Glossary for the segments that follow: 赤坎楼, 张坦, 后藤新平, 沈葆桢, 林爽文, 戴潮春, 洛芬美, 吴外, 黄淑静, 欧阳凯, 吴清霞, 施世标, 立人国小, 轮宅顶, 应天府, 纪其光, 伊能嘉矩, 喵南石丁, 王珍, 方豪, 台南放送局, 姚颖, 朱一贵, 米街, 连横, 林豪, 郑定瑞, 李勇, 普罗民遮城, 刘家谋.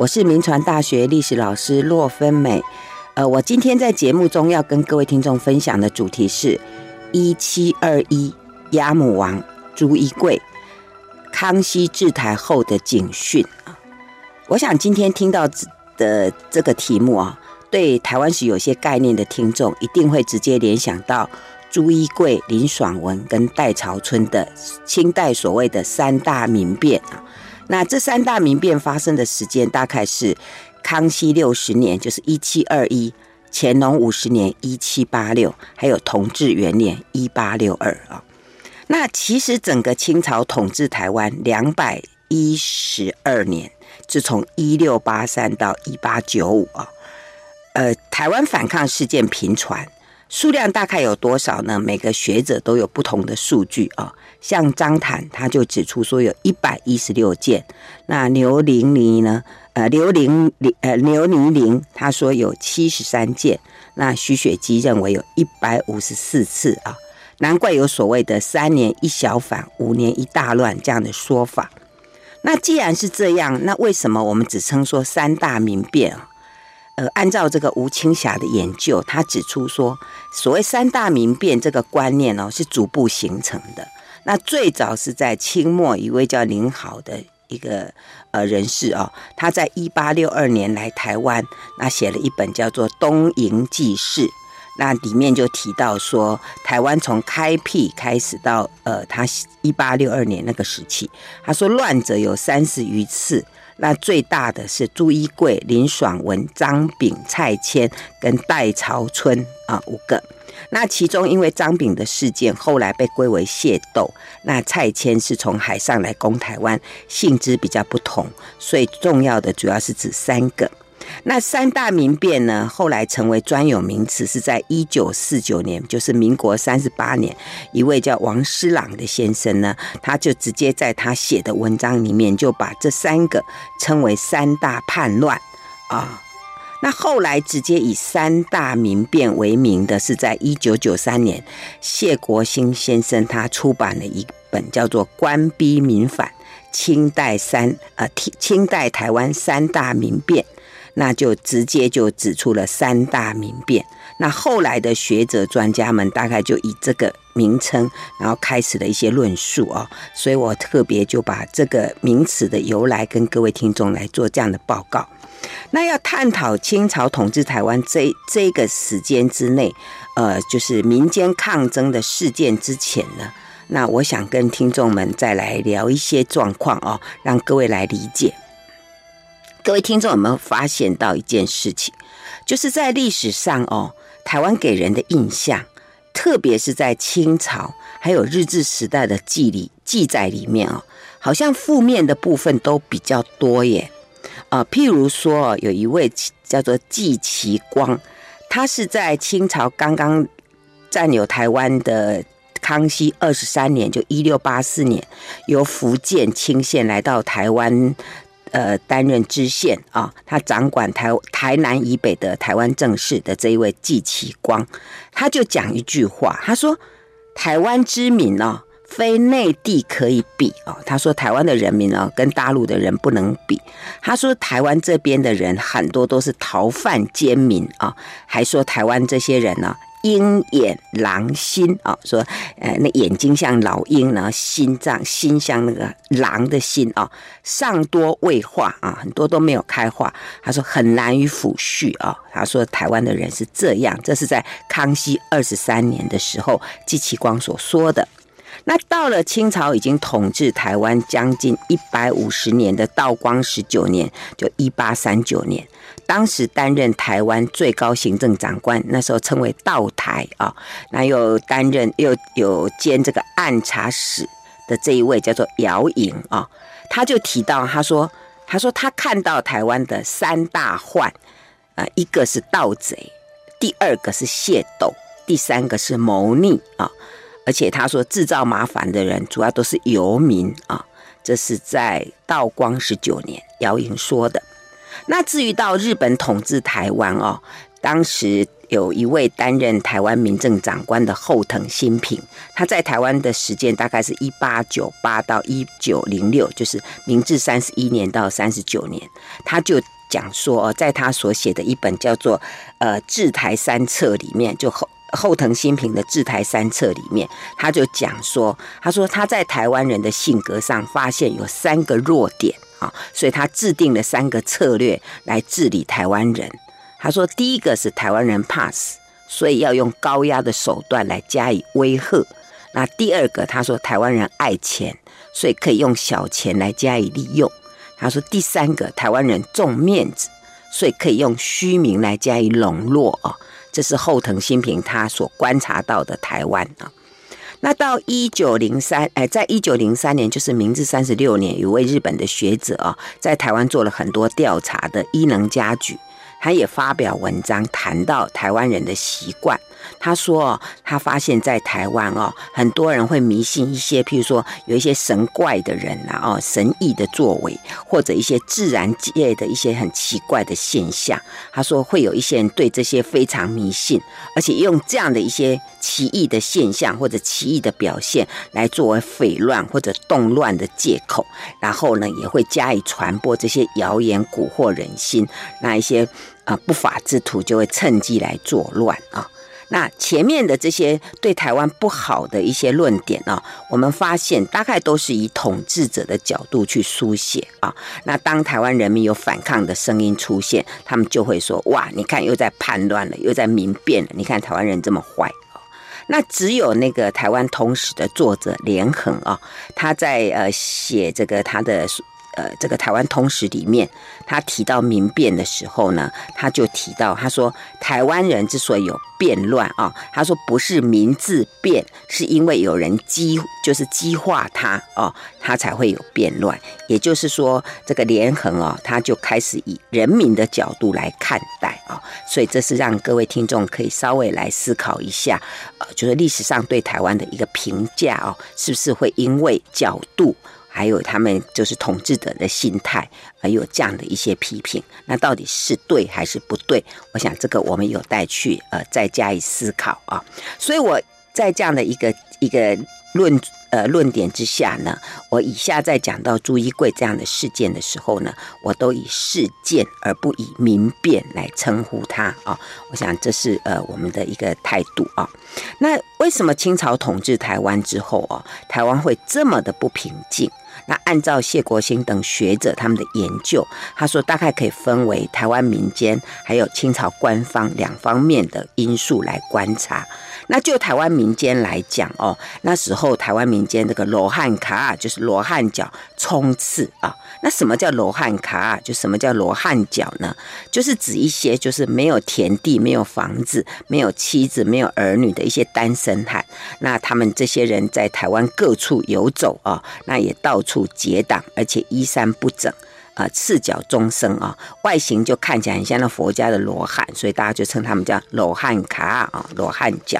我是民传大学历史老师洛芬美。我今天在节目中要跟各位听众分享的主题是1721鸭母王朱一贵康熙治台后的警讯。我想今天听到的这个题目啊，对台湾史有些概念的听众一定会直接联想到朱一贵、林爽文跟戴潮春的清代所谓的三大民变。那这三大民变发生的时间大概是康熙60年，就是1721，乾隆50年1786，还有同治元年1862。那其实整个清朝统治台湾212年，是从1683到1895。台湾反抗事件频传，数量大概有多少呢？每个学者都有不同的数据啊。像张坦他就指出说有116件，那刘尼宁他说有73件，那徐雪姬认为有154次啊。难怪有所谓的3年1小反，5年1大乱这样的说法。那既然是这样，那为什么我们只称说三大民变啊？按照这个吴清霞的研究，他指出说所谓三大民变这个观念哦，是逐步形成的。那最早是在清末一位叫林豪的一个人士哦，他在1862年来台湾，那写了一本叫做《东瀛纪事》，那里面就提到说台湾从开辟开始到他1862年那个时期，他说乱者有30余次，那最大的是朱一贵、林爽文、张炳、蔡牵跟戴潮春5个。那其中因为张炳的事件后来被归为械斗，那蔡牵是从海上来攻台湾，性质比较不同，所以重要的主要是指3个。那三大民变呢，后来成为专有名词，是在1949年，就是民国38年，一位叫王师朗的先生呢，他就直接在他写的文章里面就把这3个称为三大叛乱啊。那后来直接以三大民变为名的是在1993年，谢国兴先生他出版了一本叫做《官逼民反：清代台湾三大民变》。那就直接就指出了三大民变，那后来的学者专家们大概就以这个名称，然后开始了一些论述哦。所以我特别就把这个名词的由来跟各位听众来做这样的报告。那要探讨清朝统治台湾这个时间之内，就是民间抗争的事件之前呢，那我想跟听众们再来聊一些状况哦，让各位来理解。各位听众有没有发现到一件事情，就是在历史上哦，台湾给人的印象，特别是在清朝还有日治时代的记载里面哦，好像负面的部分都比较多耶。譬如说有一位叫做纪其光，他是在清朝刚刚占有台湾的康熙23年，就1684年，由福建清县来到台湾担任知县啊，他掌管台南以北的台湾政事的这一位纪其光，他就讲一句话，他说：“台湾之民哦，非内地可以比哦。”他说：“台湾的人民哦，跟大陆的人不能比。”他说：“台湾这边的人很多都是逃犯奸民啊。”还说台湾这些人呢，鹰眼狼心啊，说那眼睛像老鹰，然后心像那个狼的心啊，上多未化啊，很多都没有开化。他说很难于抚恤啊。他说台湾的人是这样，这是在康熙23年的时候纪其光所说的。那到了清朝已经统治台湾将近150年的道光19年，就1839年，当时担任台湾最高行政长官，那时候称为道台啊。那又兼这个按察使的这一位叫做姚颖啊，他就提到，他说他看到台湾的三大患，一个是盗贼，第2个是械斗，第3个是谋逆啊。而且他说制造麻烦的人主要都是游民啊，这是在道光19年姚颖说的。那至于到日本统治台湾哦，当时有一位担任台湾民政长官的后藤新平，他在台湾的时间大概是1898到1906，就是明治31年到39年，他就讲说，在他所写的一本叫做《治台三策》里面，就后藤新平的《治台三策》里面，他就讲说，他说他在台湾人的性格上发现有三个弱点啊，所以他制定了三个策略来治理台湾人。他说，第一个是台湾人怕死，所以要用高压的手段来加以威吓。那第二个，他说台湾人爱钱，所以可以用小钱来加以利用。他说第三个，台湾人重面子，所以可以用虚名来加以笼络啊。这是后藤新平他所观察到的台湾啊。那到在1903年，就是明治36年，有位日本的学者啊，在台湾做了很多调查的伊能嘉矩，他也发表文章谈到台湾人的习惯。他说，他发现在台湾很多人会迷信一些，譬如说有一些神怪的人啊，神异的作为，或者一些自然界的一些很奇怪的现象。他说会有一些人对这些非常迷信，而且用这样的一些奇异的现象或者奇异的表现来作为匪乱或者动乱的借口，然后呢也会加以传播这些谣言，蛊惑人心。那一些不法之徒就会趁机来作乱啊。那前面的这些对台湾不好的一些论点啊，我们发现大概都是以统治者的角度去书写啊。那当台湾人民有反抗的声音出现，他们就会说：哇，你看又在叛乱了，又在民变了，你看台湾人这么坏。那只有那个台湾通史的作者连横啊，他在写这个他的这个台湾通史里面，他提到民变的时候呢，他就提到，他说台湾人之所以有变乱啊，他说不是民自变，是因为有人激化他啊，他才会有变乱。也就是说，这个连横啊，他就开始以人民的角度来看待啊，所以这是让各位听众可以稍微来思考一下，就是历史上对台湾的一个评价啊，是不是会因为角度，还有他们就是统治者的心态，还有这样的一些批评，那到底是对还是不对？我想这个我们有待去再加以思考啊。所以我在这样的一个论点之下呢，我以下在讲到朱一贵这样的事件的时候呢，我都以事件而不以民变来称呼他啊。我想这是我们的一个态度啊。那为什么清朝统治台湾之后啊，台湾会这么的不平静？那按照谢国兴等学者他们的研究，他说大概可以分为台湾民间还有清朝官方两方面的因素来观察。那就台湾民间来讲哦，那时候台湾民间这个罗汉卡就是罗汉脚冲刺啊。那什么叫罗汉卡？就什么叫罗汉脚呢？就是指一些就是没有田地、没有房子、没有妻子、没有儿女的一些单身汉。那他们这些人在台湾各处游走啊，那也到处结党，而且衣衫不整。赤脚终生啊，外形就看起来很像那佛家的罗汉，所以大家就称他们叫罗汉脚啊，罗汉脚。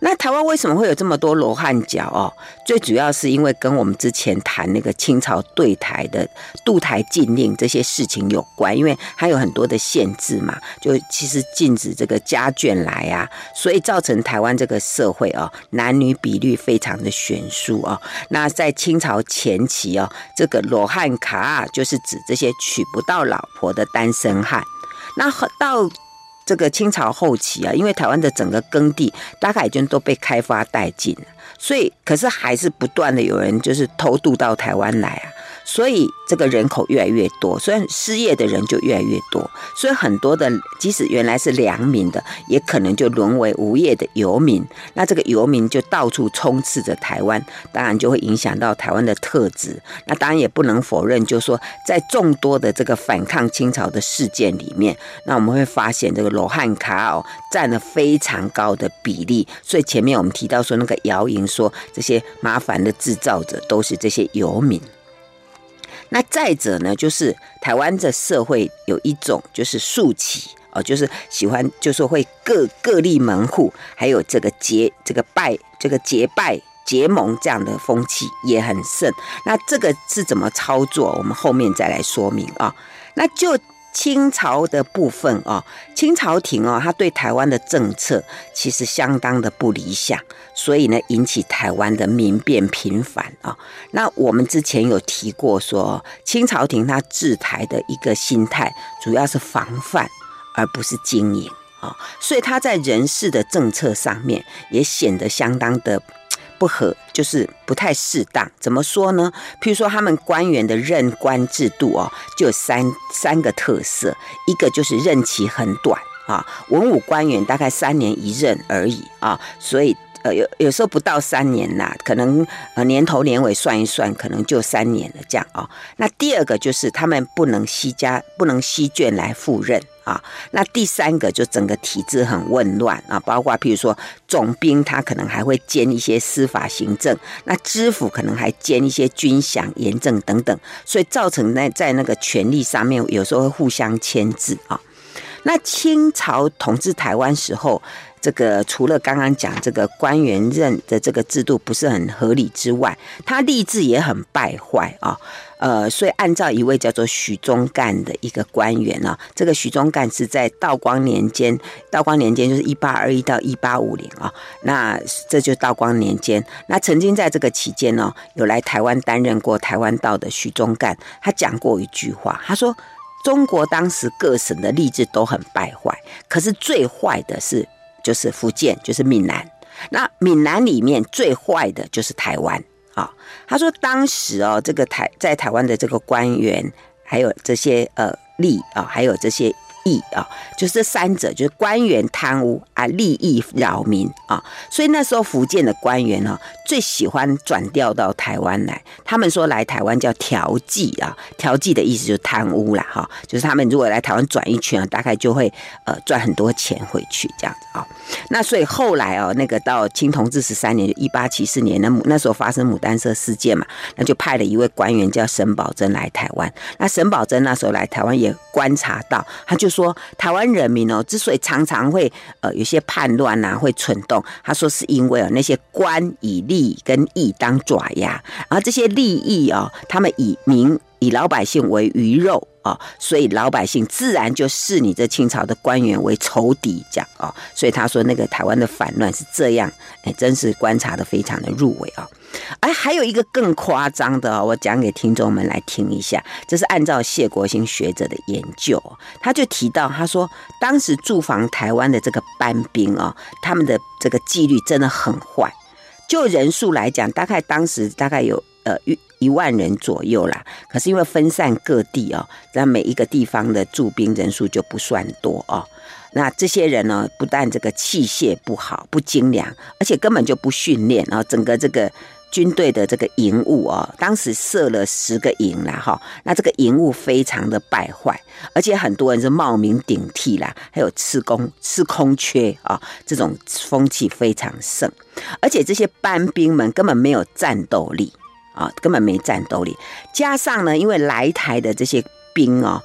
那台湾为什么会有这么多罗汉脚哦？最主要是因为跟我们之前谈那个清朝对台的渡台禁令这些事情有关，因为它有很多的限制嘛，就其实禁止这个家眷来啊，所以造成台湾这个社会哦，男女比率非常的悬殊哦。那在清朝前期哦，这个罗汉脚就是指这些娶不到老婆的单身汉。那到这个清朝后期啊，因为台湾的整个耕地大概已经都被开发殆尽了，所以可是还是不断的有人就是偷渡到台湾来啊，所以这个人口越来越多，所以失业的人就越来越多，所以很多的即使原来是良民的，也可能就沦为无业的游民。那这个游民就到处充斥着台湾，当然就会影响到台湾的特质。那当然也不能否认，就是说在众多的这个反抗清朝的事件里面，那我们会发现这个罗汉卡占了非常高的比例。所以前面我们提到说那个谣言说这些麻烦的制造者都是这些游民。那再者呢，就是台湾的社会有一种就是庶起哦，就是喜欢就是会各立门户，还有这个结拜结盟这样的风气也很盛。那这个是怎么操作，我们后面再来说明啊。那就清朝的部分哦，清朝廷哦，他对台湾的政策其实相当的不理想，所以呢，引起台湾的民变频繁哦。那我们之前有提过说，清朝廷他治台的一个心态，主要是防范，而不是经营哦，所以他在人事的政策上面也显得相当的不合，就是不太适当。怎么说呢？譬如说他们官员的任官制度哦，就有三个特色，一个就是任期很短啊，文武官员大概3年一任而已啊，所以有时候不到3年啦，可能年头年尾算一算，可能就3年了这样啊。那第二个就是他们不能吸卷来赴任。啊，那第三个就整个体制很混乱啊，包括譬如说总兵他可能还会兼一些司法行政，那知府可能还兼一些军饷盐政等等，所以造成在那个权力上面有时候会互相牵制啊。那清朝统治台湾时候，这个除了刚刚讲这个官员任的这个制度不是很合理之外，他吏治也很败坏啊。所以按照一位叫做许宗干的一个官员啊，这个许宗干是在道光年间就是1821到1850啊，那这就是道光年间。那曾经在这个期间呢，有来台湾担任过台湾道的许宗干，他讲过一句话，他说：“中国当时各省的吏治都很败坏，可是最坏的是。”就是福建，就是闽南。那闽南里面最坏的就是台湾啊。他说当时哦，这个在台湾的这个官员，还有这些吏啊，还有这些役啊，就是这三者，就是官员贪污啊，利益扰民啊。所以那时候福建的官员哦，最喜欢转调到台湾来。他们说来台湾叫调剂啊，调剂的意思就是贪污啦哈，就是他们如果来台湾转一圈啊，大概就会赚很多钱回去这样子啊。那所以后来哦，那个到清同治13年，1874年，那时候发生牡丹社事件嘛，那就派了一位官员叫沈葆桢来台湾。那沈葆桢那时候来台湾也观察到，他就说台湾人民哦，之所以常常会有些叛乱啊，会蠢动，他说是因为那些官以利跟义当爪牙，然后这些利益哦，他们以老百姓为鱼肉哦，所以老百姓自然就视你这清朝的官员为仇敌这样哦，所以他说那个台湾的反乱是这样，真是观察得非常的入微哦。哎，还有一个更夸张的哦，我讲给听众们来听一下。这是按照谢国兴学者的研究，他就提到，他说当时驻防台湾的这个班兵哦，他们的这个纪律真的很坏。就人数来讲，当时大概有1万人左右啦，可是因为分散各地哦，那每一个地方的驻兵人数就不算多哦。那这些人呢，不但这个器械不好、不精良，而且根本就不训练啊，整个这个军队的这个营务哦，当时设了10个营啦哈，那这个营务非常的败坏，而且很多人是冒名顶替啦，还有吃空缺啊，这种风气非常盛，而且这些班兵们根本没有战斗力啊，根本没战斗力，加上呢，因为来台的这些兵哦，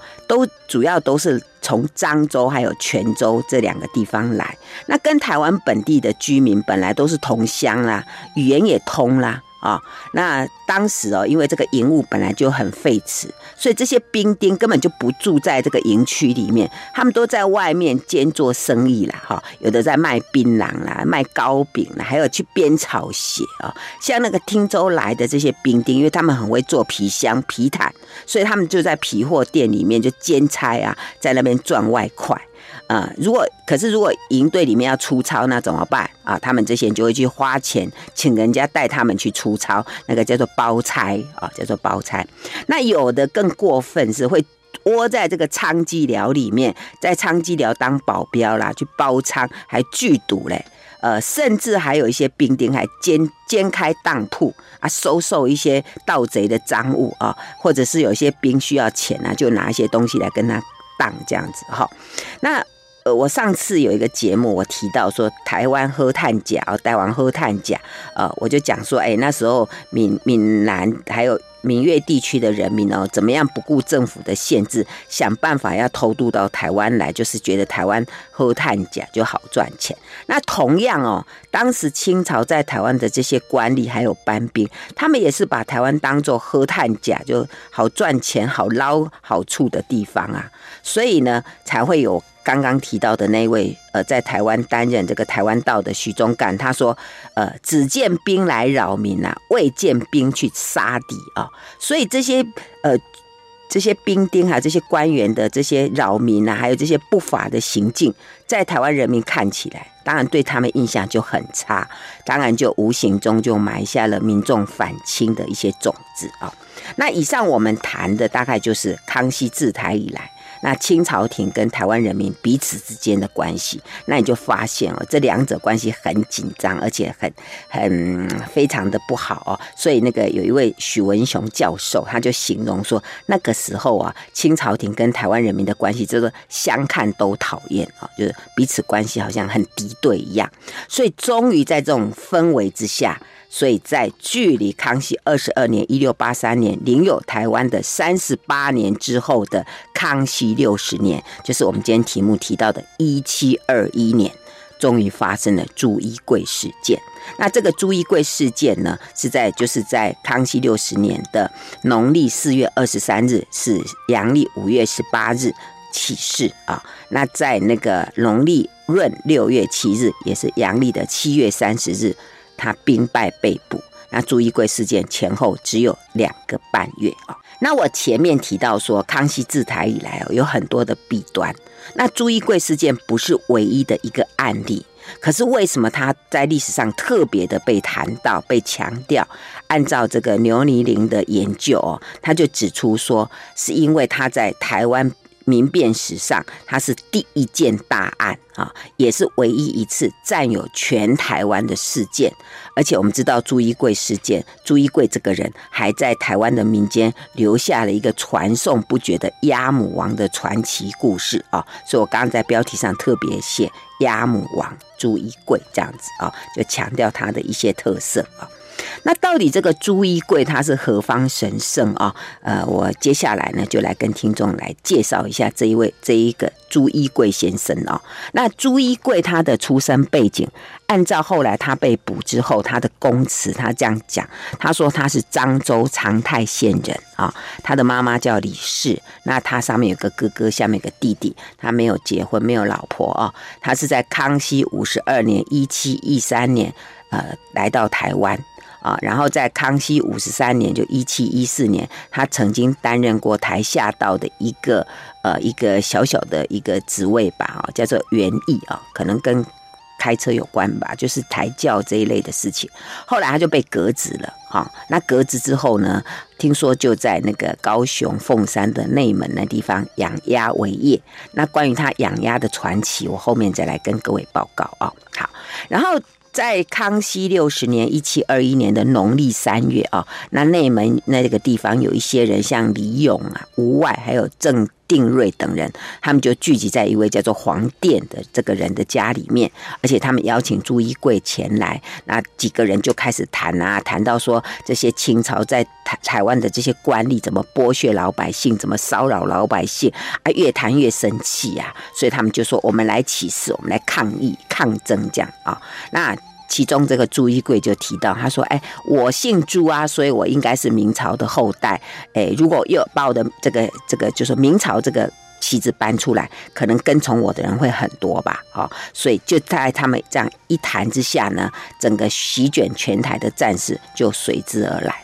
主要都是从漳州还有泉州这2个地方来，那跟台湾本地的居民本来都是同乡啦，语言也通啦啊、哦。那当时哦，因为这个营务本来就很废弛，所以这些兵丁根本就不住在这个营区里面，他们都在外面兼做生意啦哈、哦，有的在卖槟榔啦、卖糕饼啦，还有去编草鞋啊、哦。像那个汀州来的这些兵丁，因为他们很会做皮箱、皮毯，所以他们就在皮货店里面就兼差啊，在那边赚外快。可是如果营队里面要出操，那怎么办啊？他们这些人就会去花钱请人家带他们去出操，那个叫做包差啊，叫做包差。那有的更过分是会窝在这个娼妓寮里面，在娼妓寮当保镖啦，去包娼，还聚赌嘞。甚至还有一些兵丁还兼开当铺啊，收受一些盗贼的赃物啊，或者是有些兵需要钱啊，就拿一些东西来跟他当这样子哈。那我上次有一个节目，我提到说台湾喝炭甲，我就讲说，那时候闽南还有闽粤地区的人民哦，怎么样不顾政府的限制，想办法要偷渡到台湾来，就是觉得台湾好赚钱就好赚钱。那同样哦，当时清朝在台湾的这些官吏还有班兵，他们也是把台湾当作好赚钱就好赚钱、好捞好处的地方啊，所以呢才会有刚刚提到的那位在台湾担任这个台湾道的徐宗干，他说只见兵来扰民啊，未见兵去杀敌啊、哦。所以这些兵丁啊，这些官员的这些扰民啊，还有这些不法的行径，在台湾人民看起来，当然对他们印象就很差，当然就无形中就埋下了民众反清的一些种子啊、哦。那以上我们谈的大概就是康熙治台以来，那清朝廷跟台湾人民彼此之间的关系，那你就发现哦，这两者关系很紧张，而且很非常的不好哦。所以那个有一位许文雄教授，他就形容说，那个时候啊，清朝廷跟台湾人民的关系就是相看都讨厌啊，就是彼此关系好像很敌对一样。所以终于在这种氛围之下，所以在距离康熙22年1683年领有台湾的38年之后的康熙60年，就是我们今天题目提到的1721年，终于发生了朱一贵事件。那这个朱一贵事件呢，就是在康熙60年的农历4月23日，是阳历5月18日起事啊。那在那个农历闰6月7日，也是阳历的7月30日。他兵败被捕，那朱一贵事件前后只有2个半月啊。那我前面提到说，康熙治台以来有很多的弊端，那朱一贵事件不是唯一的一个案例，可是为什么他在历史上特别的被谈到、被强调？按照这个牛尼林的研究哦，他就指出说，是因为他在台湾民变史上，它是第一件大案啊，也是唯一一次占有全台湾的事件。而且我们知道朱一贵事件，朱一贵这个人还在台湾的民间留下了一个传颂不绝的鸭母王的传奇故事啊。所以我刚刚在标题上特别写鸭母王朱一贵这样子啊，就强调他的一些特色啊。那到底这个朱一贵他是何方神圣啊？我接下来呢就来跟听众来介绍一下这一个朱一贵先生啊。那朱一贵他的出身背景，按照后来他被捕之后他的供词，他这样讲，他说他是漳州长泰县人啊，他的妈妈叫李氏，那他上面有个哥哥，下面有个弟弟，他没有结婚，没有老婆啊。他是在康熙52年1713年来到台湾。然后在康熙53年，就1714年，他曾经担任过台下道的一个小小的一个职位吧，叫做园役啊，可能跟开车有关吧，就是抬轿这一类的事情。后来他就被革职了啊。那革职之后呢，听说就在那个高雄凤山的内门那地方养鸭为业。那关于他养鸭的传奇，我后面再来跟各位报告啊。好，然后。在康熙60年1721年的农历3月啊，那内门那个地方有一些人，像李勇啊、吴外还有郑定瑞等人，他们就聚集在一位叫做黄殿的这个人的家里面，而且他们邀请朱一贵前来，那几个人就开始谈到说这些清朝在台湾的这些官吏怎么剥削老百姓，怎么骚扰老百姓啊，越谈越生气啊，所以他们就说我们来起事，我们来抗议抗争这样啊、哦。那其中这个朱一贵就提到，他说：“哎，我姓朱啊，所以我应该是明朝的后代。哎，如果又把我的这个，就是明朝这个旗子搬出来，可能跟从我的人会很多吧。哦，所以就在他们这样一谈之下呢，整个席卷全台的战事就随之而来。”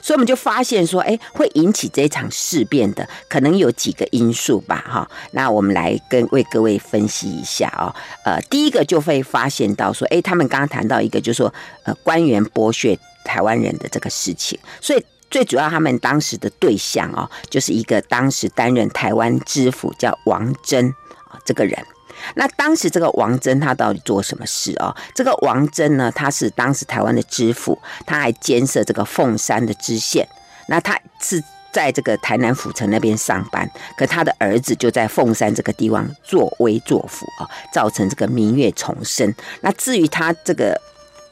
所以我们就发现说，哎，会引起这场事变的可能有几个因素吧，哈。那我们来为各位分析一下哦。第一个就会发现到说，哎，他们刚刚谈到一个，就是说，官员剥削台湾人的这个事情，所以。最主要他们当时的对象哦，就是一个当时担任台湾知府叫王珍这个人。那当时这个王珍他到底做什么事哦？这个王珍呢，他是当时台湾的知府，他还监设这个凤山的知县。那他是在这个台南府城那边上班，可他的儿子就在凤山这个地方作威作福啊，造成这个民怨丛生。那至于他这个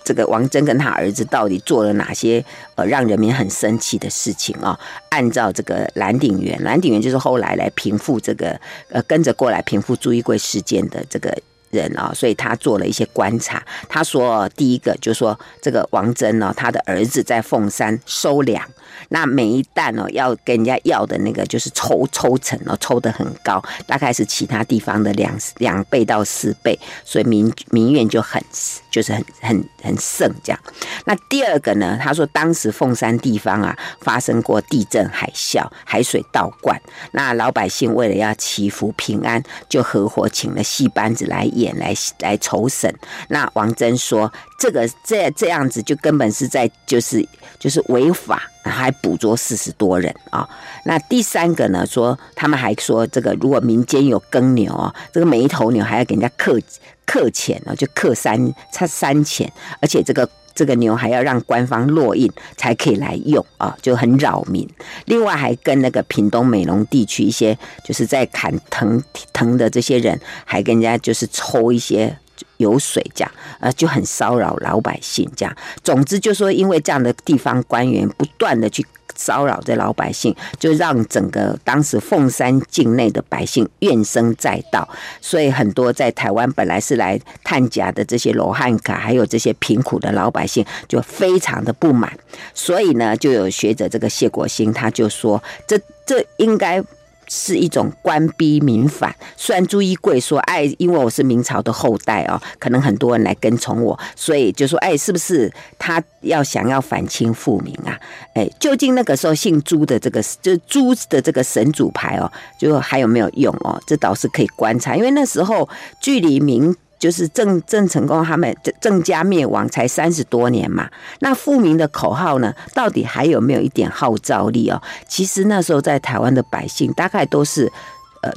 这个王珍跟他儿子到底做了哪些让人民很生气的事情啊、哦？按照这个蓝鼎元就是后来来平复这个跟着过来平复朱一贵事件的这个人啊、哦，所以他做了一些观察。他说，第一个就是说这个王珍呢、哦，他的儿子在凤山收粮，那每一担哦要跟人家要的那个就是抽成哦，抽得很高，大概是其他地方的两倍到4倍，所以民怨就很就是很盛这样。那第二个呢，他说当时凤山地方啊发生过地震、海啸、海水倒灌，那老百姓为了要祈福平安，就合伙请了戏班子来演来酬神。那王珍说，这样子就根本是在就是违法。还捕捉40多人啊、哦！那第三个呢？说他们还说，这个如果民间有耕牛啊、哦，这个每一头牛还要给人家刻钱啊、哦，就刻三钱，而且这个牛还要让官方落印才可以来用啊，就很扰民。另外还跟那个屏东美浓地区一些就是在砍藤的这些人，还跟人家就是抽一些。有水这样，就很骚扰老百姓这样。总之，就说因为这样的地方官员不断的去骚扰这老百姓，就让整个当时凤山境内的百姓怨声载道。所以很多在台湾本来是来探家的这些罗汉卡，还有这些贫苦的老百姓，就非常的不满。所以呢，就有学者这个谢国兴他就说，这应该。是一种官逼民反。虽然朱一贵说，哎，因为我是明朝的后代哦，可能很多人来跟从我，所以就说，哎，是不是他想要反清复明啊？哎，究竟那个时候姓朱的这个，就是朱的这个神主牌哦，就还有没有用哦？这倒是可以观察，因为那时候距离明。就是郑成功他们郑家灭亡才30多年嘛，那复明的口号呢，到底还有没有一点号召力哦？其实那时候在台湾的百姓大概都是，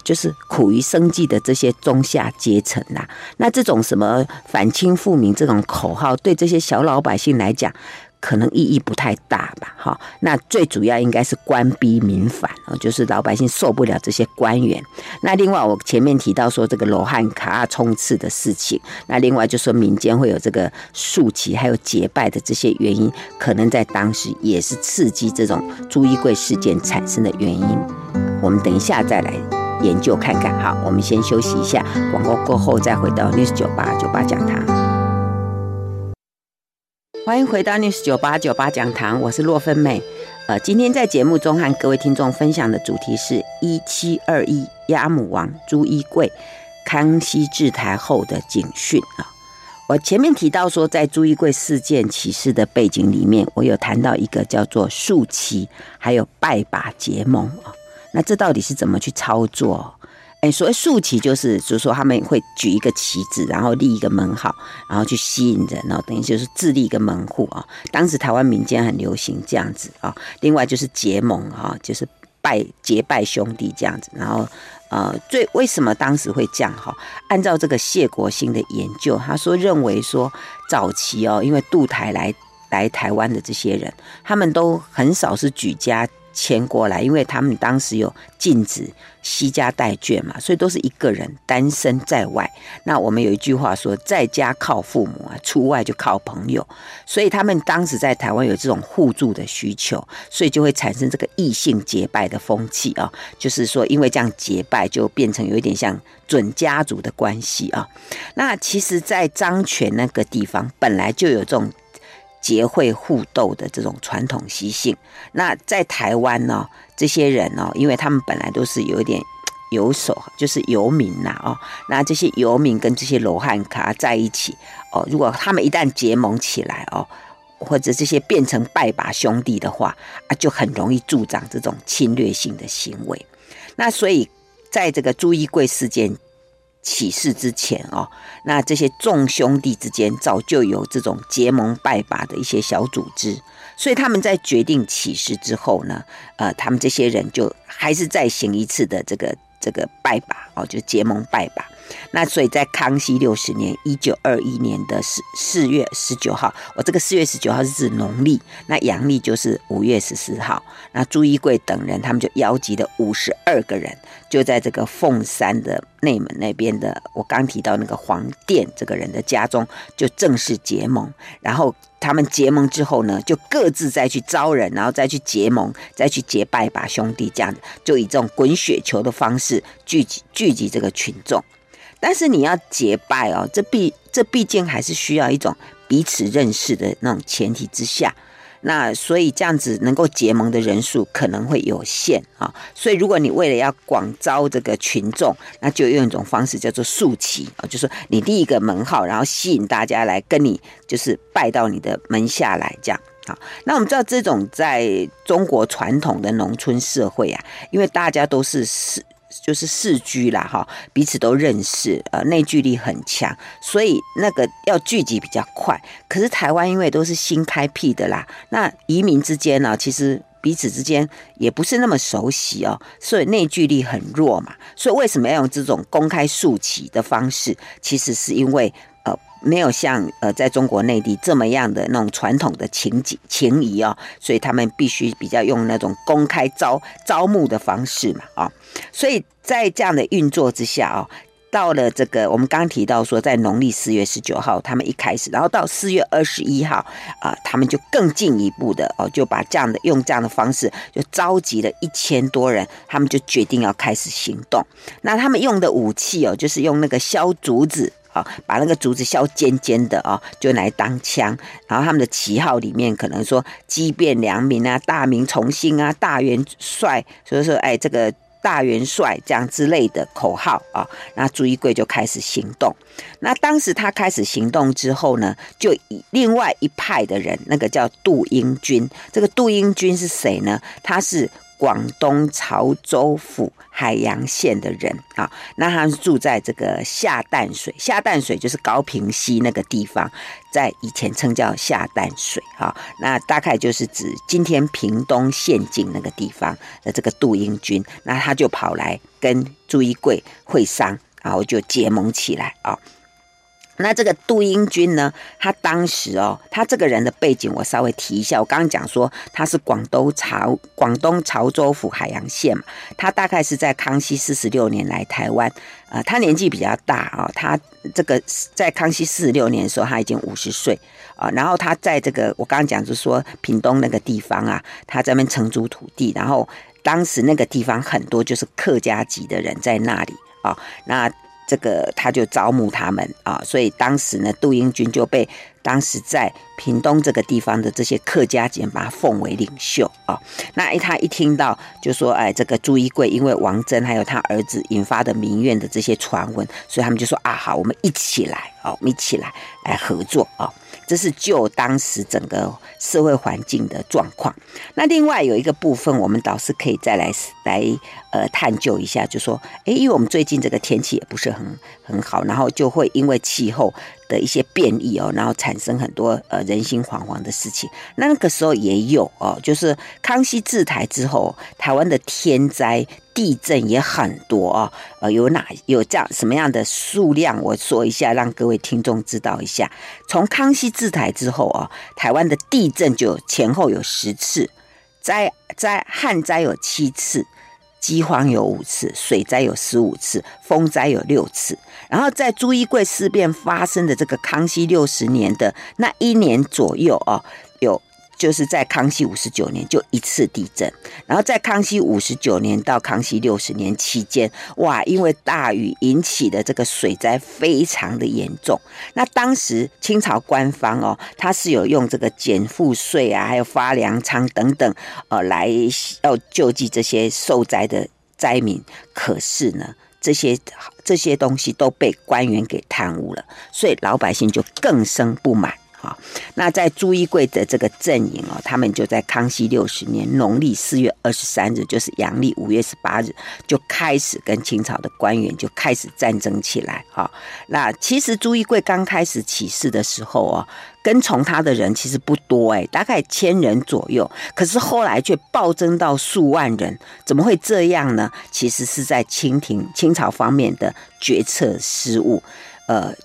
就是苦于生计的这些中下阶层啦。那这种什么反清复明这种口号，对这些小老百姓来讲，可能意义不太大吧，哈。那最主要应该是官逼民反，就是老百姓受不了这些官员。那另外我前面提到说这个罗汉卡冲刺的事情，那另外就说民间会有这个竖旗还有结拜的这些原因，可能在当时也是刺激这种朱一贵事件产生的原因。我们等一下再来研究看看。好，我们先休息一下，广告过后再回到 News98 讲堂。欢迎回到 News98 讲堂，我是洛芬美。今天在节目中和各位听众分享的主题是1721鸭母王朱一贵康熙治台后的警讯啊。我前面提到说，在朱一贵事件起事的背景里面，我有谈到一个叫做竖旗，还有拜把结盟啊。那这到底是怎么去操作？哎，所谓竖旗就是说他们会举一个旗子，然后立一个门号，然后去吸引人哦，等于就是自立一个门户啊、哦。当时台湾民间很流行这样子啊、哦。另外就是结盟啊、哦，就是结拜兄弟这样子。然后为什么当时会这样哈、哦？按照这个谢国兴的研究，他说认为说早期哦，因为渡台来台湾的这些人，他们都很少是举家。迁过来，因为他们当时有禁止惜家带眷嘛，所以都是一个人单身在外。那我们有一句话说，在家靠父母啊，出外就靠朋友。所以他们当时在台湾有这种互助的需求，所以就会产生这个异姓结拜的风气啊。就是说，因为这样结拜，就变成有一点像准家族的关系啊。那其实，在漳泉那个地方，本来就有这种。结会互斗的这种传统习性，那在台湾呢、哦，这些人呢、哦，因为他们本来都是有一点游手，就是游民呐、啊，哦，那这些游民跟这些罗汉卡在一起，哦，如果他们一旦结盟起来，哦，或者这些变成拜把兄弟的话，啊，就很容易助长这种侵略性的行为。那所以，在这个朱一贵事件。起事之前哦，那这些众兄弟之间早就有这种结盟拜把的一些小组织，所以他们在决定起事之后呢，他们这些人就还是再行一次的这个拜把哦，就结盟拜把。那所以在康熙60年1921年的4月19号，我这个4月19号是指农历，那阳历就是5月14号。那朱一贵等人他们就邀集了52个人，就在这个凤山的内门那边的我刚提到那个黄殿这个人的家中就正式结盟。然后他们结盟之后呢，就各自再去招人，然后再去结盟，再去结拜把兄弟，这样子就以这种滚雪球的方式聚集这个群众。但是你要结拜哦，这毕竟还是需要一种彼此认识的那种前提之下，那所以这样子能够结盟的人数可能会有限啊。所以如果你为了要广招这个群众，那就用一种方式叫做竖旗啊，就是你立一个门号，然后吸引大家来跟你就是拜到你的门下来这样。好，那我们知道这种在中国传统的农村社会啊，因为大家都是就是世居啦哈，彼此都认识，内聚力很强，所以那个要聚集比较快。可是台湾因为都是新开辟的啦，那移民之间呢，其实彼此之间也不是那么熟悉哦，所以内聚力很弱嘛。所以为什么要用这种公开竖旗的方式？其实是因为没有像在中国内地这么样的那种传统的情谊哦，所以他们必须比较用那种公开招募的方式嘛啊、哦，所以在这样的运作之下啊、哦，到了这个我们刚刚提到说，在农历4月19号他们一开始，然后到4月21号啊、他们就更进一步的哦，就把用这样的方式就召集了1000多人，他们就决定要开始行动。那他们用的武器哦，就是用那个削竹子。把那个竹子削尖尖的啊，就来当枪。然后他们的旗号里面可能说激变良民啊，大明重新啊，大元帅，所以说哎，这个大元帅这样之类的口号啊。那朱一贵就开始行动。那当时他开始行动之后呢，就另外一派的人，那个叫杜英军。这个杜英军是谁呢？他是广东潮州府海洋县的人啊，那他住在这个下淡水，下淡水就是高屏溪那个地方，在以前称叫下淡水啊，那大概就是指今天屏东县境那个地方的这个杜英军，那他就跑来跟朱一贵会商，然后就结盟起来啊。那这个杜英军呢，他当时哦，他这个人的背景我稍微提一下。我刚刚讲说他是广东潮州府海洋县嘛，他大概是在康熙46年来台湾，他年纪比较大啊、哦，他这个在康熙46年的时候他已经50岁啊、然后他在这个我刚刚讲就是说屏东那个地方啊，他在那边承租土地，然后当时那个地方很多就是客家籍的人在那里啊、哦，那。这个他就招募他们啊，所以当时呢，杜英军就被当时在屏东这个地方的这些客家人把他奉为领袖啊。那他一听到就说，哎，这个朱一贵因为王珍还有他儿子引发的民怨的这些传闻，所以他们就说啊，好，我们一起来啊，我们一起来合作啊。这是就当时整个社会环境的状况。那另外有一个部分，我们倒是可以再来探究一下，就说，哎，因为我们最近这个天气也不是很好，然后就会因为气候的一些变异哦，然后产生很多人心惶惶的事情。那个时候也有哦，就是康熙治台之后，台湾的天灾地震也很多哦。有这样什么样的数量？我说一下，让各位听众知道一下。从康熙治台之后哦，台湾的地震就前后有10次，旱灾有7次。饥荒有5次，水灾有15次，风灾有6次。然后在朱一贵事变发生的这个康熙60年的那一年左右哦，就是在康熙59年就1次地震。然后在康熙59年到康熙60年期间，哇，因为大雨引起的这个水灾非常的严重。那当时清朝官方哦，他是有用这个减赋税啊，还有发粮仓等等，来要救济这些受灾的灾民。可是呢，这些东西都被官员给贪污了，所以老百姓就更生不满。哈。那在朱一贵的这个阵营哦，他们就在康熙60年农历4月23日，就是阳历5月18日，就开始跟清朝的官员就开始战争起来哈。那其实朱一贵刚开始起事的时候哦，跟从他的人其实不多哎，大概1000人左右，可是后来却暴增到数万人，怎么会这样呢？其实是在清朝方面的决策失误。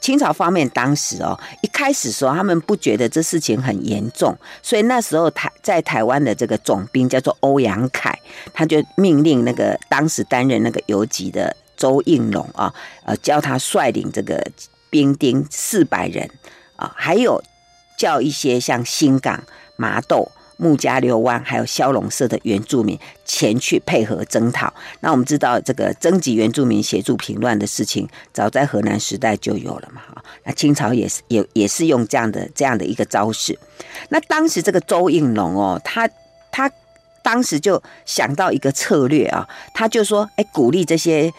清朝方面当时哦，一开始时候他们不觉得这事情很严重，所以那时候在台湾的这个总兵叫做欧阳凯，他就命令那个当时担任那个游击的周应龙啊，叫他率领这个兵丁400人啊，还有叫一些像新港、麻豆、木加流湾还有骁龙社的原住民前去配合征讨。那我们知道这个征集原住民协助平乱的事情早在荷兰时代就有了嘛，那清朝也是用这样的一个招式。那当时这个周应龙哦，他当时就想到一个策略啊，他就说鼓励这些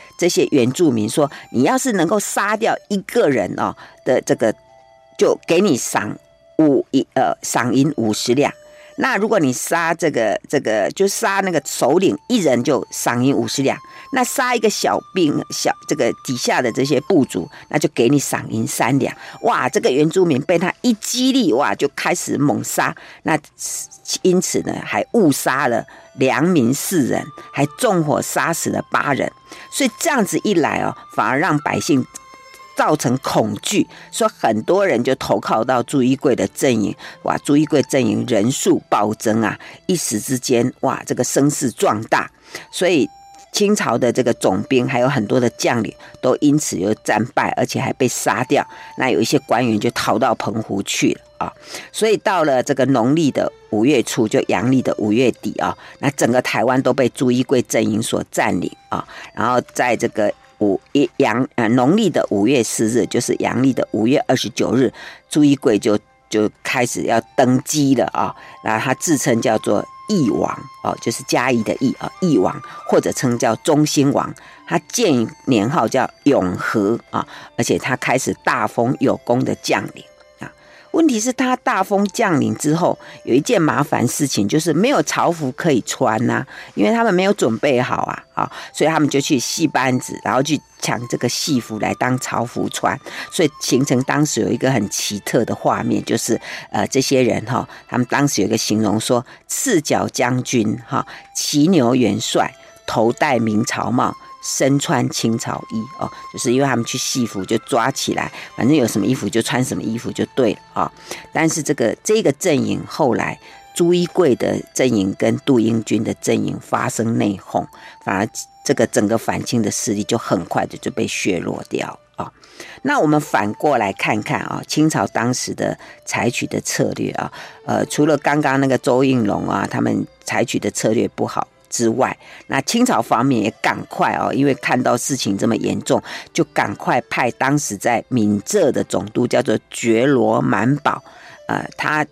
原住民说，你要是能够杀掉一个人哦的这个，就给你赏银50两。那如果你杀这个就杀那个首领一人就赏银50两，那杀一个小这个底下的这些部族，那就给你赏银3两。哇，这个原住民被他一激励，哇，就开始猛杀。那因此呢，还误杀了良民4人，还纵火杀死了8人。所以这样子一来哦，反而让百姓造成恐惧，所以很多人就投靠到朱一贵的阵营。哇，朱一贵阵营人数暴增啊，一时之间哇，这个声势壮大，所以清朝的这个总兵还有很多的将领都因此又战败，而且还被杀掉。那有一些官员就逃到澎湖去了啊，所以到了这个农历的5月初，就阳历的5月底啊，那整个台湾都被朱一贵阵营所占领啊，然后在这个农历的5月4日，就是阳历的5月29日，朱一贵就开始要登基了啊。然后他自称叫做义王哦，就是嘉义的义啊，义王，或者称叫中兴王。他建年号叫永和啊，而且他开始大封有功的将领啊。问题是，他大封将领之后，有一件麻烦事情，就是没有朝服可以穿呐，因为他们没有准备好啊。所以他们就去戏班子，然后去抢这个戏服来当朝服穿，所以形成当时有一个很奇特的画面，就是这些人哈，他们当时有一个形容说，赤脚将军哈，骑牛元帅，头戴明朝帽，身穿清朝衣哦，就是因为他们去戏服就抓起来，反正有什么衣服就穿什么衣服就对了啊。但是这个阵营后来，朱一贵的阵营跟杜英军的阵营发生内讧，反而这个整个反清的势力就很快的就被削弱掉啊。那我们反过来看看啊，清朝当时的采取的策略啊，除了刚刚那个周应龙啊，他们采取的策略不好之外，那清朝方面也赶快哦，因为看到事情这么严重，就赶快派当时在闽浙的总督叫做觉罗满保。他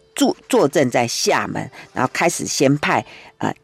坐镇在厦门，然后开始先派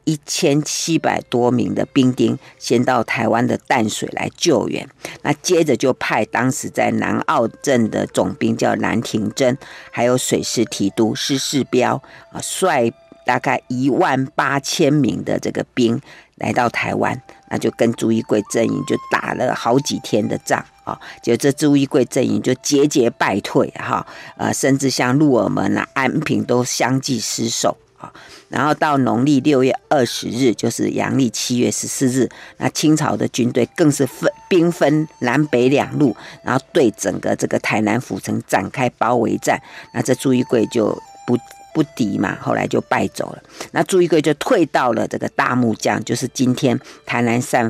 1700多名的兵丁先到台湾的淡水来救援。那接着就派当时在南澳镇的总兵叫蓝廷珍，还有水师提督施世标率大概18000名的这个兵来到台湾，那就跟朱一贵阵营就打了好几天的仗啊，就这朱一贵阵营就节节败退哈，甚至像鹿耳门啊、安平都相继失守啊。然后到农历6月20日，就是阳历7月14日，那清朝的军队更是兵分南北两路，然后对整个这个台南府城展开包围战。那这朱一贵就不敌嘛，后来就败走了。那朱一贵就退到了这个大木匠，就是今天台南上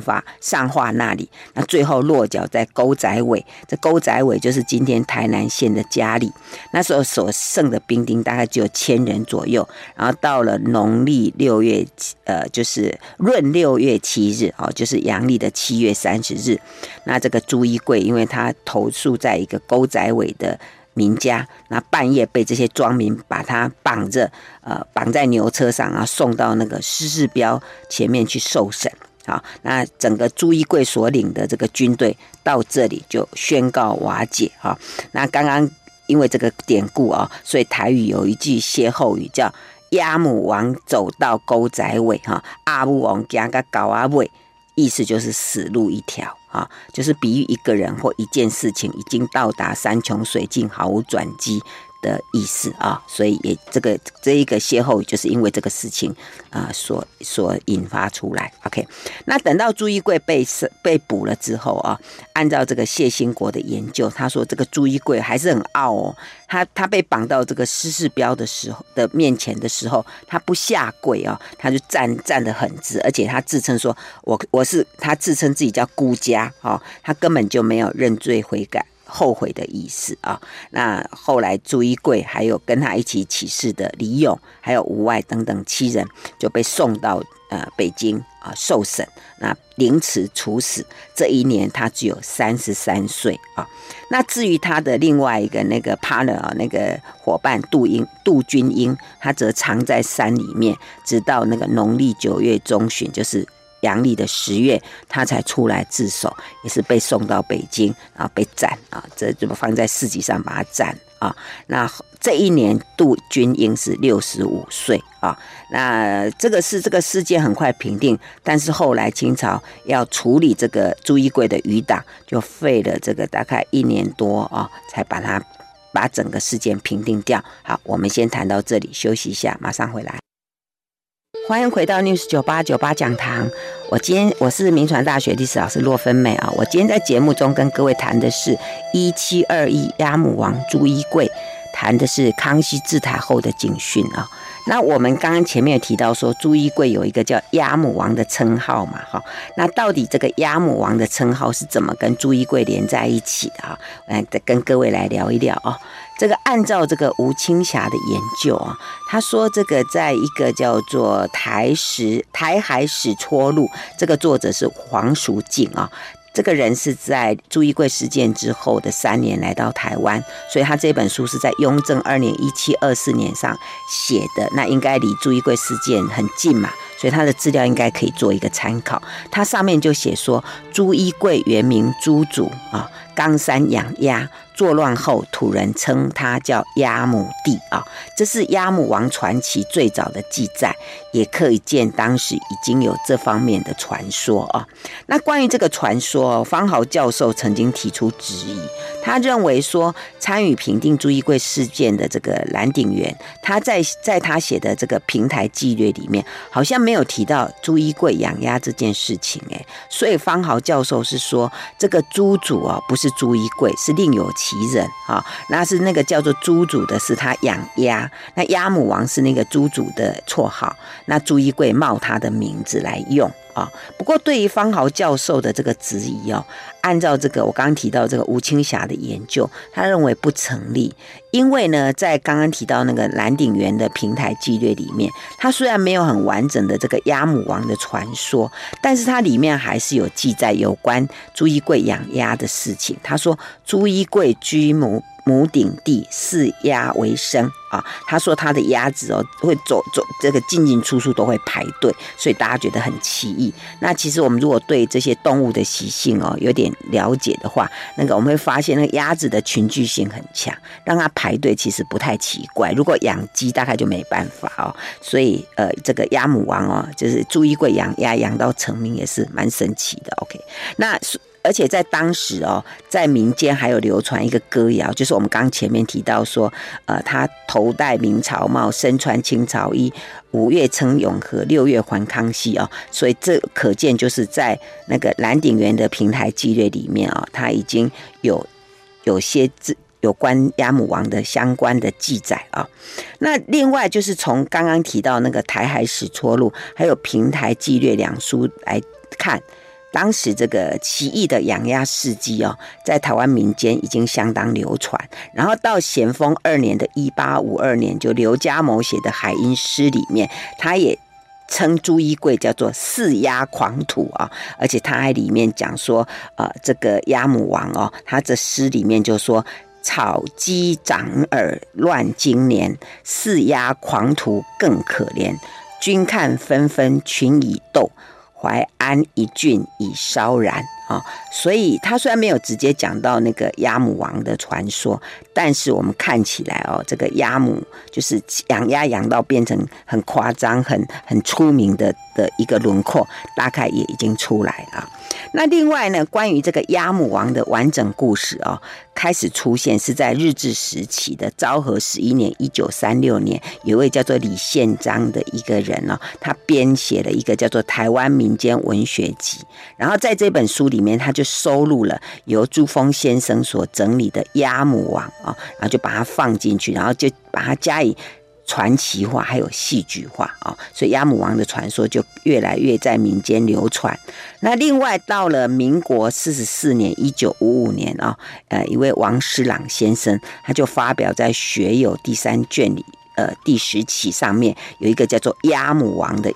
化那里。那最后落脚在沟仔尾，这沟仔尾就是今天台南县的嘉里。那时候所剩的兵丁大概只有1000人左右。然后到了农历就是闰6月7日哦，就是阳历的7月30日。那这个朱一贵因为他投宿在一个沟仔尾的民家，那半夜被这些庄民把他绑在牛车上啊，送到那个施世标前面去受审啊。那整个朱一贵所领的这个军队到这里就宣告瓦解啊。那刚刚因为这个典故啊，所以台语有一句歇后语叫鸭母王走到沟仔尾哈，阿母王行到狗仔尾，意思就是死路一条啊，就是比喻一个人或一件事情已经到达山穷水尽毫无转机的意思啊，所以也这一个歇后语就是因为这个事情啊所引发出来。OK， 那等到朱一贵被捕了之后啊，按照这个谢兴国的研究，他说这个朱一贵还是很傲哦，他被绑到这个施世标的时候的面前的时候，他不下跪啊，他就站得很直，而且他自称说他自称自己叫孤家啊，他根本就没有认罪悔改。后悔的意思啊，那后来朱一贵还有跟他一起起事的李勇，还有吴外等等七人就被送到北京啊受审，那凌迟处死。这一年他只有33岁啊。那至于他的另外一个那个 partner 啊，那个伙伴杜君英，他则藏在山里面，直到那个农历9月中旬，就是。阳历的10月，他才出来自首，也是被送到北京，然后被斩啊，这就放在市集上把他斩啊。那这一年杜君英是65岁啊。那这个事件很快平定，但是后来清朝要处理这个朱一贵的余党，就费了这个大概1年多啊，才把整个事件平定掉。好，我们先谈到这里，休息一下，马上回来。欢迎回到 News9898 讲堂，我是民传大学历史老师洛芬美啊。我今天在节目中跟各位谈的是1721鸭母王朱一贵，谈的是康熙治台后的警讯啊。那我们刚刚前面有提到说，朱一贵有一个叫鸭母王的称号嘛，哈，那到底这个鸭母王的称号是怎么跟朱一贵连在一起的啊？来跟各位来聊一聊啊。这个按照这个吴清霞的研究啊，他说这个在一个叫做台海史戳录，这个作者是黄淑静啊。这个人是在朱一贵事件之后的3年来到台湾，所以他这本书是在雍正2年1724年上写的，那应该离朱一贵事件很近嘛，所以他的资料应该可以做一个参考。他上面就写说，朱一贵原名朱祖啊，冈山养鸭，作乱后土人称他叫鸭母帝啊，这是鸭母王传奇最早的记载，也可以见当时已经有这方面的传说啊。那关于这个传说，方豪教授曾经提出质疑，他认为说，参与平定朱一贵事件的这个蓝鼎元，他在他写的这个平台纪略里面，好像没有提到朱一贵养鸭这件事情哎，所以方豪教授是说，这个朱主啊不是朱一贵，是另有其人啊，那是那个叫做朱主的是他养鸭，那鸭母王是那个朱主的绰号，那朱一贵冒他的名字来用啊。不过对于方豪教授的这个质疑哦，按照这个我刚刚提到这个吴清霞的研究，他认为不成立，因为呢，在刚刚提到那个蓝鼎元的平台纪略里面，他虽然没有很完整的这个鸭母王的传说，但是它里面还是有记载有关朱一贵养鸭的事情。他说朱一贵居母鼎地，饲鸭为生啊。他说他的鸭子哦会走这个进进出出都会排队，所以大家觉得很奇异。那其实我们如果对这些动物的习性哦有点了解的话，那个我们会发现那个鸭子的群聚性很强，让它排队其实不太奇怪。如果养鸡大概就没办法哦。所以这个鸭母王哦，就是朱一贵养鸭养到成名也是蛮神奇的。OK， 那。而且在当时哦，在民间还有流传一个歌谣，就是我们刚前面提到说，他头戴明朝帽，身穿清朝衣，5月称永和，6月还康熙哦，所以这可见就是在那个蓝鼎元的平台纪略里面啊，他已经有些有关鸭母王的相关的记载啊。那另外就是从刚刚提到那个《台海史戳录》还有《平台纪略》两书来看。当时这个奇异的养鸭事迹哦，在台湾民间已经相当流传。然后到咸丰2年的1852年，就刘家谋写的《海鹰诗》里面，他也称朱一贵叫做饲鸭狂徒啊，而且他还里面讲说，这个鸭母王哦，他这诗里面就说。草鸡长耳乱经年，饲鸭狂徒更可怜。君看纷纷群已斗。淮安一郡已烧然啊，所以他虽然没有直接讲到那个鸭母王的传说，但是我们看起来哦，这个鸭母就是养鸭养到变成很夸张、很出名的一个轮廓，大概也已经出来了。那另外呢，关于这个鸭母王的完整故事哦，开始出现是在日治时期的昭和11年1936年，有一位叫做李宪章的一个人哦，他编写了一个叫做《台湾民间文学集》，然后在这本书里面，他就收录了由朱峰先生所整理的鸭母王哦，然后就把它放进去，然后就把它加以传奇化还有戏剧化啊，所以鸭母王的传说就越来越在民间流传。那另外到了民国44年1955年啊，一位王师朗先生他就发表在《学友》第3卷里，第10期上面有一个叫做《鸭母王》的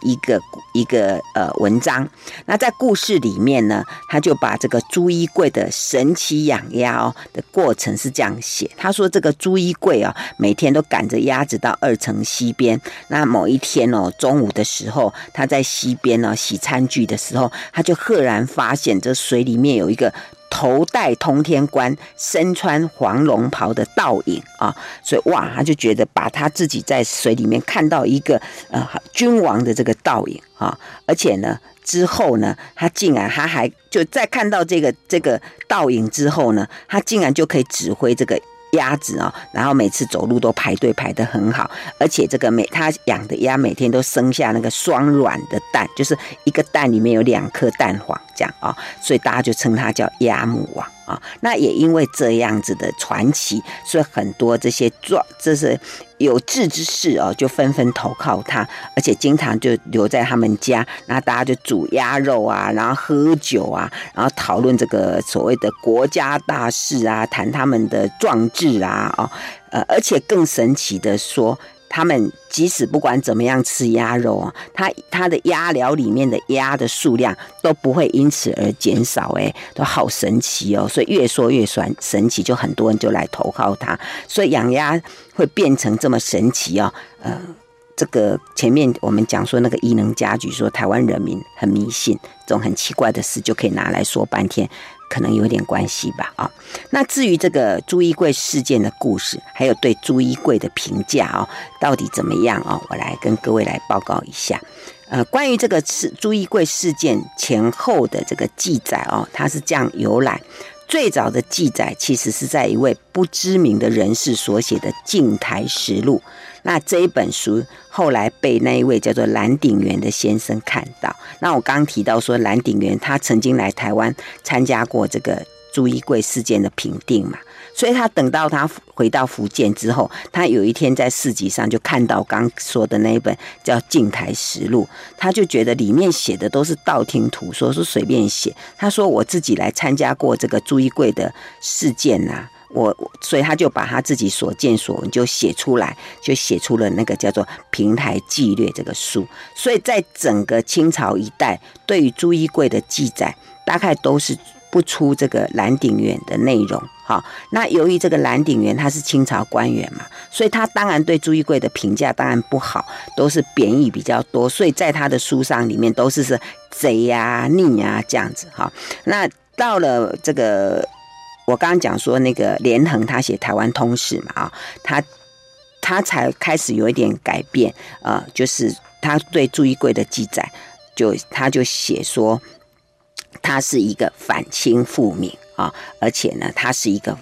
一个文章。那在故事里面呢，他就把这个朱一贵的神奇养鸭哦的过程是这样写。他说这个朱一贵哦，每天都赶着鸭子到2层溪边。那某一天哦，中午的时候，他在溪边哦洗餐具的时候，他就赫然发现这水里面有一个头戴通天冠、身穿黄龙袍的倒影啊，所以哇，他就觉得把他自己在水里面看到一个君王的这个倒影啊，而且呢，之后呢，他还就在看到这个倒影之后呢，他竟然就可以指挥这个鸭子哦，然后每次走路都排队排得很好，而且这个他养的鸭每天都生下那个双卵的蛋，就是一个蛋里面有2颗蛋黄这样哦，所以大家就称它叫鸭母王啊。那也因为这样子的传奇，所以很多这些有志之士哦，就纷纷投靠他，而且经常就留在他们家，然后大家就煮鸭肉啊，然后喝酒啊，然后讨论这个所谓的国家大事啊，谈他们的壮志啊，哦，而且更神奇的说，他们即使不管怎么样吃鸭肉啊，他的鸭寮里面的鸭的数量都不会因此而减少，都好神奇哦！所以越说越神奇，就很多人就来投靠他，所以养鸭会变成这么神奇哦。这个前面我们讲说那个伊能嘉矩说台湾人民很迷信，这种很奇怪的事就可以拿来说半天。可能有点关系吧啊，那至于这个朱一贵事件的故事，还有对朱一贵的评价哦，到底怎么样哦？我来跟各位来报告一下。关于这个朱一贵事件前后的这个记载哦，它是这样由来。最早的记载其实是在一位不知名的人士所写的《镜台实录》，那这一本书后来被那一位叫做蓝鼎元的先生看到。那我刚提到说蓝鼎元他曾经来台湾参加过这个朱一贵事件的评定嘛，所以他等到他回到福建之后，他有一天在市集上就看到刚说的那一本叫《镜台实录》，他就觉得里面写的都是道听途说，说随便写。他说我自己来参加过这个朱一贵的事件啊，所以他就把他自己所见所闻就写出来，就写出了那个叫做《平台纪略》这个书。所以在整个清朝一代，对于朱一贵的记载，大概都是不出这个蓝鼎元的内容。好，那由于这个蓝鼎元他是清朝官员嘛，所以他当然对朱一贵的评价当然不好，都是贬义比较多，所以在他的书上里面都是贼啊、逆啊这样子。好，那到了这个我刚刚讲说那个连横他写《台湾通史》嘛，他才开始有一点改变，就是他对朱一贵的记载，他就写说他是一个反清复明啊，而且呢，他是一个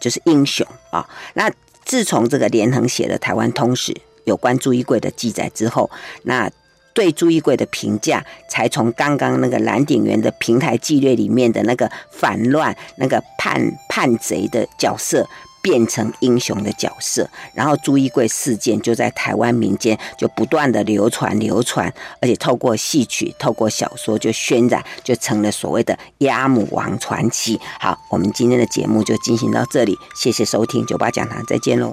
就是英雄啊。那自从这个连横写了《台湾通史》有关朱一贵的记载之后，那对朱一贵的评价才从刚刚那个蓝鼎元的《平台纪略》里面的那个反乱、那个叛贼的角色，变成英雄的角色。然后朱一贵事件就在台湾民间就不断的流传，而且透过戏曲、透过小说就渲染，就成了所谓的鸭母王传奇。好，我们今天的节目就进行到这里，谢谢收听九八讲堂，再见喽。